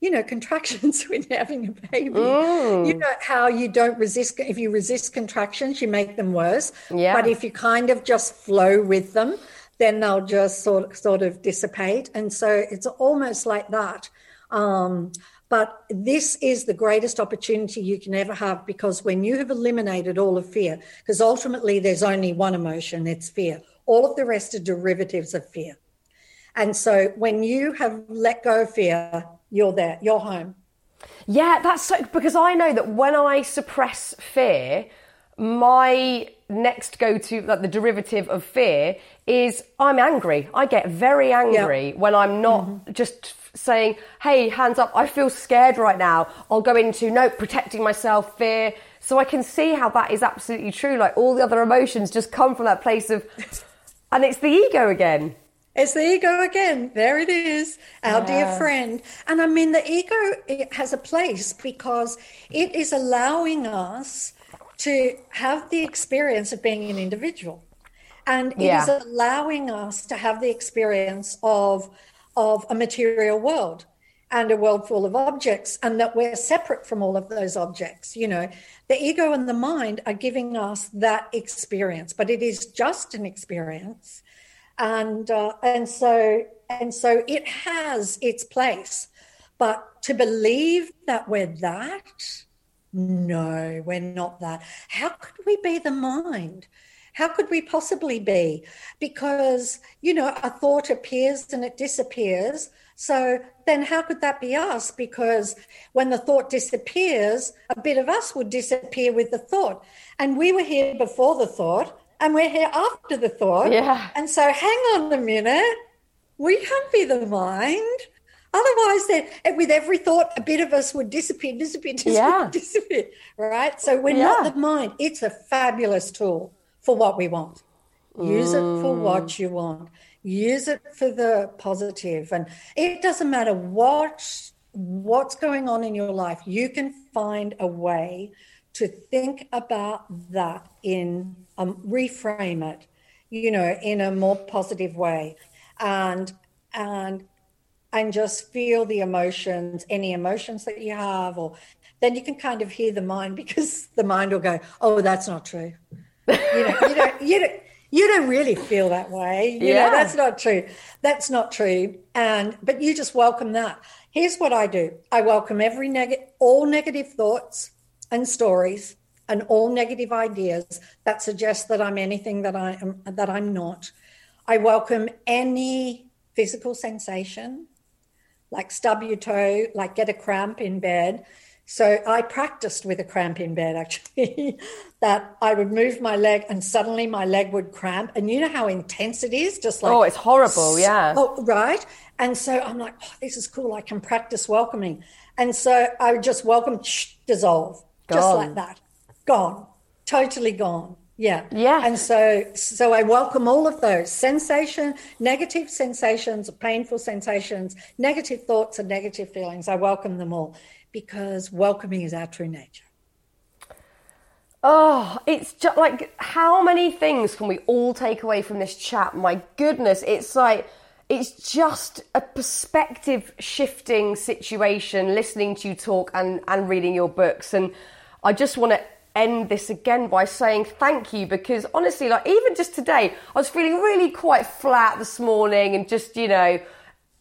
you know, contractions when you're having a baby. You know how you don't resist, if you resist contractions, you make them worse. Yeah. But if you kind of just flow with them, then they'll just sort of dissipate. And so it's almost like that. But this is the greatest opportunity you can ever have, because when you have eliminated all of fear, because ultimately there's only one emotion, it's fear. All of the rest are derivatives of fear. And so when you have let go of fear, you're there, you're home. Yeah, that's so, because I know that when I suppress fear, my next go-to, like the derivative of fear, is I'm angry. I get very angry when I'm not just saying, hey, hands up, I feel scared right now. I'll go into, no, protecting myself, fear. So I can see how that is absolutely true. Like all the other emotions just come from that place of, and it's the ego again. It's the ego again. There it is, our dear friend. And I mean, the ego, it has a place because it is allowing us to have the experience of being an individual. And it is allowing us to have the experience of a material world and a world full of objects, and that we're separate from all of those objects. You know, the ego and the mind are giving us that experience, but it is just an experience. And so it has its place. But to believe that we're that, no, we're not that. How could we be the mind? How could we possibly be? Because, you know, a thought appears and it disappears. So then how could that be us? Because when the thought disappears, a bit of us would disappear with the thought. And we were here before the thought and we're here after the thought. Yeah. And so hang on a minute. We can't be the mind. Otherwise, then, with every thought, a bit of us would disappear, right? So we're not the mind. It's a fabulous tool for what we want. Use it for what you want. Use it for the positive. And it doesn't matter what's going on in your life, you can find a way to think about that in, reframe it, you know, in a more positive way. And just feel the emotions, any emotions that you have, or then you can kind of hear the mind, because the mind will go, oh, that's not true. You don't really feel that way. You know, that's not true. That's not true. But you just welcome that. Here's what I do. I welcome all negative thoughts and stories and all negative ideas that suggest that I'm anything that I am, that I'm not. I welcome any physical sensation, like stub your toe, like get a cramp in bed. So I practiced with a cramp in bed, actually, that I would move my leg and suddenly my leg would cramp. And you know how intense it is? Just like, oh, it's horrible. Yeah. Oh, right. And so I'm like, oh, this is cool. I can practice welcoming. And so I would just welcome, dissolve, gone. Just like that. Gone. Totally gone. Yeah. Yeah. And so I welcome all of those negative sensations, painful sensations, negative thoughts and negative feelings. I welcome them all. Because welcoming is our true nature. Oh, it's just like, how many things can we all take away from this chat? My goodness, it's like, it's just a perspective shifting situation, listening to you talk and reading your books. And I just want to end this again by saying thank you, because honestly, like even just today, I was feeling really quite flat this morning and just, you know,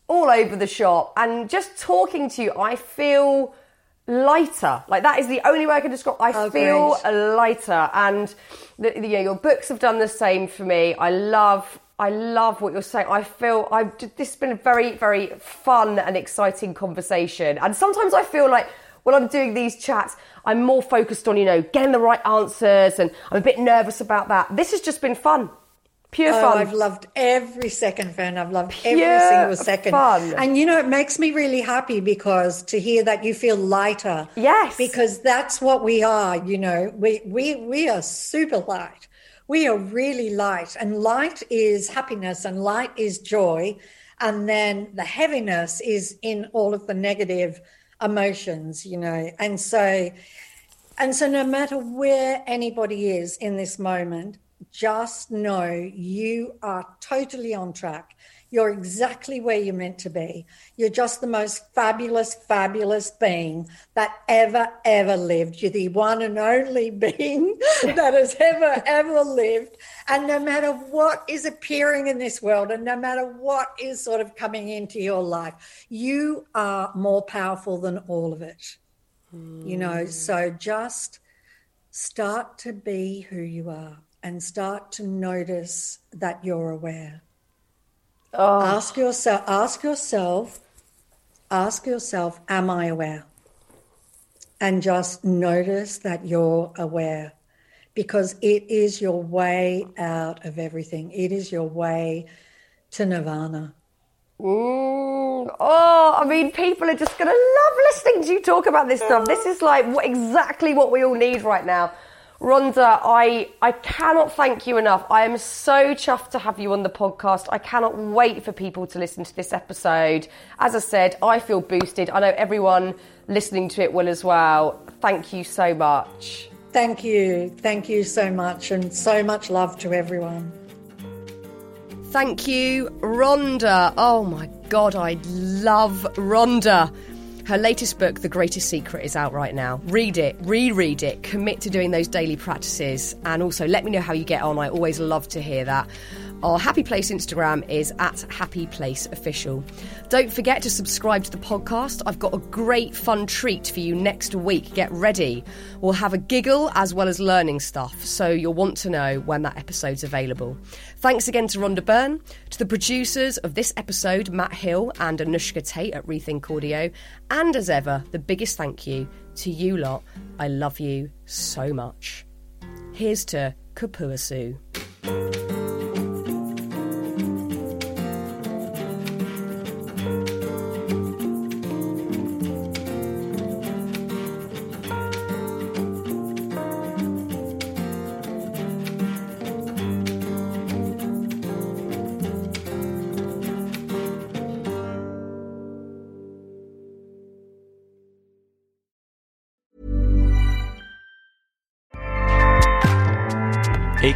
all over the shop. And just talking to you, I feel lighter. Like that is the only way I can describe. I feel lighter, and your books have done the same for me. I love what you're saying. This has been a very, very fun and exciting conversation. And sometimes I feel like when I'm doing these chats, I'm more focused on getting the right answers, and I'm a bit nervous about that. This has just been fun. Pure fun. I've loved every second, friend. I've loved every single second. Fun. And, you know, it makes me really happy because to hear that you feel lighter. Yes. Because that's what we are, you know. We are super light. We are really light. And light is happiness and light is joy. And then the heaviness is in all of the negative emotions, you know. And so no matter where anybody is in this moment, just know you are totally on track. You're exactly where you're meant to be. You're just the most fabulous, fabulous being that ever, ever lived. You're the one and only being that has ever, ever lived. And no matter what is appearing in this world and no matter what is sort of coming into your life, you are more powerful than all of it. Mm. You know, so just start to be who you are and start to notice that you're aware. Oh. Ask yourself, am I aware? And just notice that you're aware, because it is your way out of everything. It is your way to nirvana. Mm. Oh, I mean, people are just going to love listening to you talk about this stuff. This is like exactly what we all need right now. Rhonda, I cannot thank you enough. I am so chuffed to have you on the podcast. I cannot wait for people to listen to this episode. As I said, I feel boosted. I know everyone listening to it will as well. Thank you so much. Thank you. Thank you so much, and so much love to everyone. Thank you, Rhonda. Oh my God, I love Rhonda. Her latest book, The Greatest Secret, is out right now. Read it, reread it, commit to doing those daily practices, and also let me know how you get on. I always love to hear that. Our Happy Place Instagram is @HappyPlaceOfficial. Don't forget to subscribe to the podcast. I've got a great fun treat for you next week. Get ready. We'll have a giggle as well as learning stuff, so you'll want to know when that episode's available. Thanks again to Rhonda Byrne, to the producers of this episode, Matt Hill and Anushka Tate at Rethink Audio. And as ever, the biggest thank you to you lot. I love you so much. Here's to Kapua Sue.